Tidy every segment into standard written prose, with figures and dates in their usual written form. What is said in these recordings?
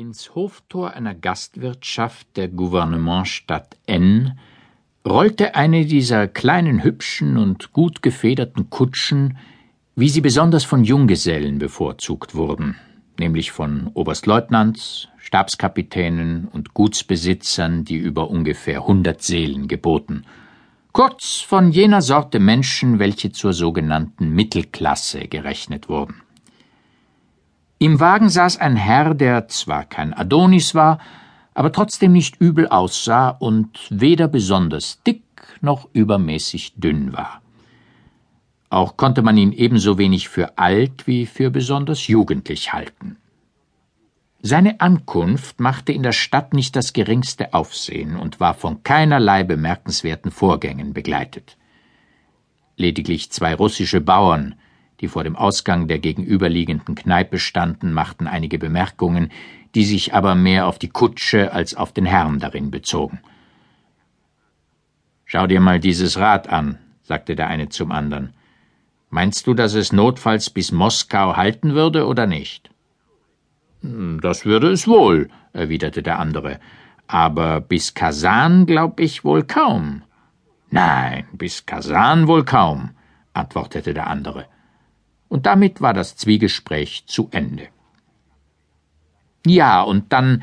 Ins Hoftor einer Gastwirtschaft der Gouvernementstadt N. rollte eine dieser kleinen, hübschen und gut gefederten Kutschen, wie sie besonders von Junggesellen bevorzugt wurden, nämlich von Oberstleutnants, Stabskapitänen und Gutsbesitzern, die über ungefähr 100 Seelen geboten. Kurz von jener Sorte Menschen, welche zur sogenannten Mittelklasse gerechnet wurden. Im Wagen saß ein Herr, der zwar kein Adonis war, aber trotzdem nicht übel aussah und weder besonders dick noch übermäßig dünn war. Auch konnte man ihn ebenso wenig für alt wie für besonders jugendlich halten. Seine Ankunft machte in der Stadt nicht das geringste Aufsehen und war von keinerlei bemerkenswerten Vorgängen begleitet. Lediglich zwei russische Bauern, die vor dem Ausgang der gegenüberliegenden Kneipe standen, machten einige Bemerkungen, die sich aber mehr auf die Kutsche als auf den Herrn darin bezogen. »Schau dir mal dieses Rad an«, sagte der eine zum anderen. »Meinst du, dass es notfalls bis Moskau halten würde oder nicht?« »Das würde es wohl«, erwiderte der andere, »aber bis Kasan glaub ich wohl kaum.« »Nein, bis Kasan wohl kaum«, antwortete der andere. Und damit war das Zwiegespräch zu Ende. Ja, und dann,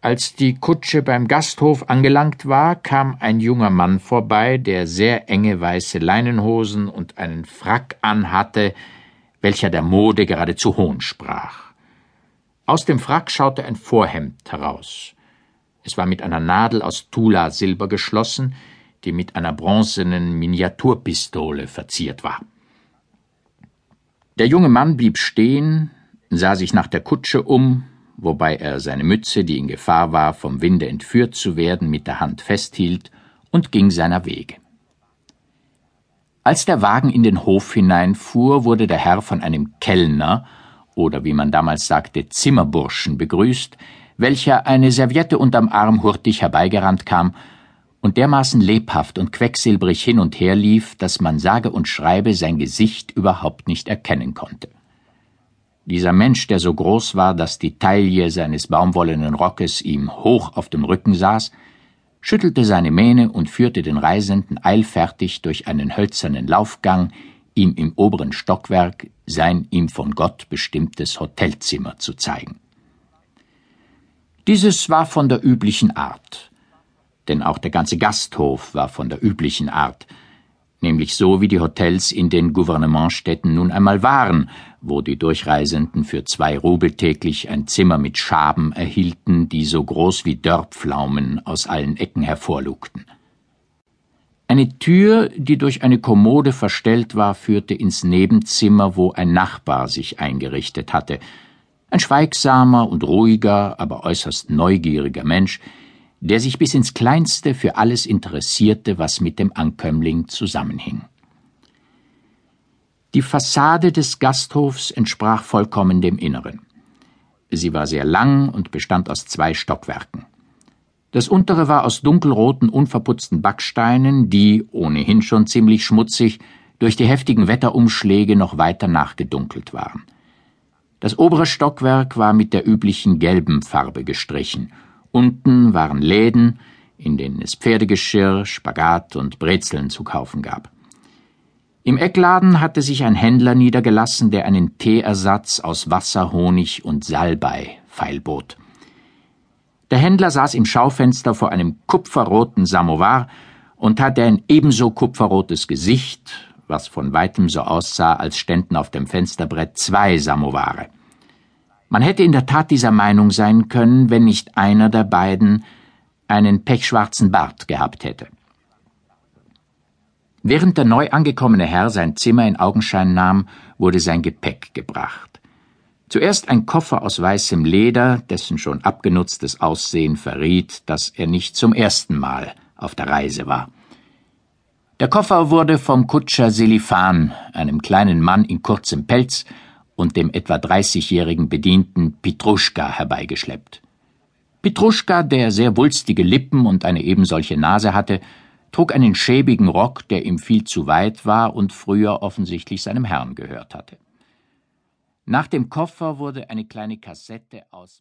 als die Kutsche beim Gasthof angelangt war, kam ein junger Mann vorbei, der sehr enge weiße Leinenhosen und einen Frack anhatte, welcher der Mode geradezu Hohn sprach. Aus dem Frack schaute ein Vorhemd heraus. Es war mit einer Nadel aus Tula-Silber geschlossen, die mit einer bronzenen Miniaturpistole verziert war. Der junge Mann blieb stehen, sah sich nach der Kutsche um, wobei er seine Mütze, die in Gefahr war, vom Winde entführt zu werden, mit der Hand festhielt und ging seiner Wege. Als der Wagen in den Hof hineinfuhr, wurde der Herr von einem Kellner, oder wie man damals sagte, Zimmerburschen begrüßt, welcher eine Serviette unterm Arm hurtig herbeigerannt kam und dermaßen lebhaft und quecksilbrig hin und her lief, dass man sage und schreibe sein Gesicht überhaupt nicht erkennen konnte. Dieser Mensch, der so groß war, dass die Taille seines baumwollenen Rockes ihm hoch auf dem Rücken saß, schüttelte seine Mähne und führte den Reisenden eilfertig durch einen hölzernen Laufgang, ihm im oberen Stockwerk sein ihm von Gott bestimmtes Hotelzimmer zu zeigen. Dieses war von der üblichen Art, denn auch der ganze Gasthof war von der üblichen Art, nämlich so, wie die Hotels in den Gouvernementstädten nun einmal waren, wo die Durchreisenden für 2 Rubel täglich ein Zimmer mit Schaben erhielten, die so groß wie Dörrpflaumen aus allen Ecken hervorlugten. Eine Tür, die durch eine Kommode verstellt war, führte ins Nebenzimmer, wo ein Nachbar sich eingerichtet hatte, ein schweigsamer und ruhiger, aber äußerst neugieriger Mensch, der sich bis ins Kleinste für alles interessierte, was mit dem Ankömmling zusammenhing. Die Fassade des Gasthofs entsprach vollkommen dem Inneren. Sie war sehr lang und bestand aus 2 Stockwerken. Das untere war aus dunkelroten, unverputzten Backsteinen, die, ohnehin schon ziemlich schmutzig, durch die heftigen Wetterumschläge noch weiter nachgedunkelt waren. Das obere Stockwerk war mit der üblichen gelben Farbe gestrichen. Unten waren Läden, in denen es Pferdegeschirr, Spagat und Brezeln zu kaufen gab. Im Eckladen hatte sich ein Händler niedergelassen, der einen Teeersatz aus Wasser, Honig und Salbei feilbot. Der Händler saß im Schaufenster vor einem kupferroten Samovar und hatte ein ebenso kupferrotes Gesicht, was von weitem so aussah, als ständen auf dem Fensterbrett 2 Samoware. Man hätte in der Tat dieser Meinung sein können, wenn nicht einer der beiden einen pechschwarzen Bart gehabt hätte. Während der neu angekommene Herr sein Zimmer in Augenschein nahm, wurde sein Gepäck gebracht. Zuerst ein Koffer aus weißem Leder, dessen schon abgenutztes Aussehen verriet, dass er nicht zum ersten Mal auf der Reise war. Der Koffer wurde vom Kutscher Selifan, einem kleinen Mann in kurzem Pelz, und dem etwa 30-jährigen Bedienten Petruschka herbeigeschleppt. Petruschka, der sehr wulstige Lippen und eine ebensolche Nase hatte, trug einen schäbigen Rock, der ihm viel zu weit war und früher offensichtlich seinem Herrn gehört hatte. Nach dem Koffer wurde eine kleine Kassette aus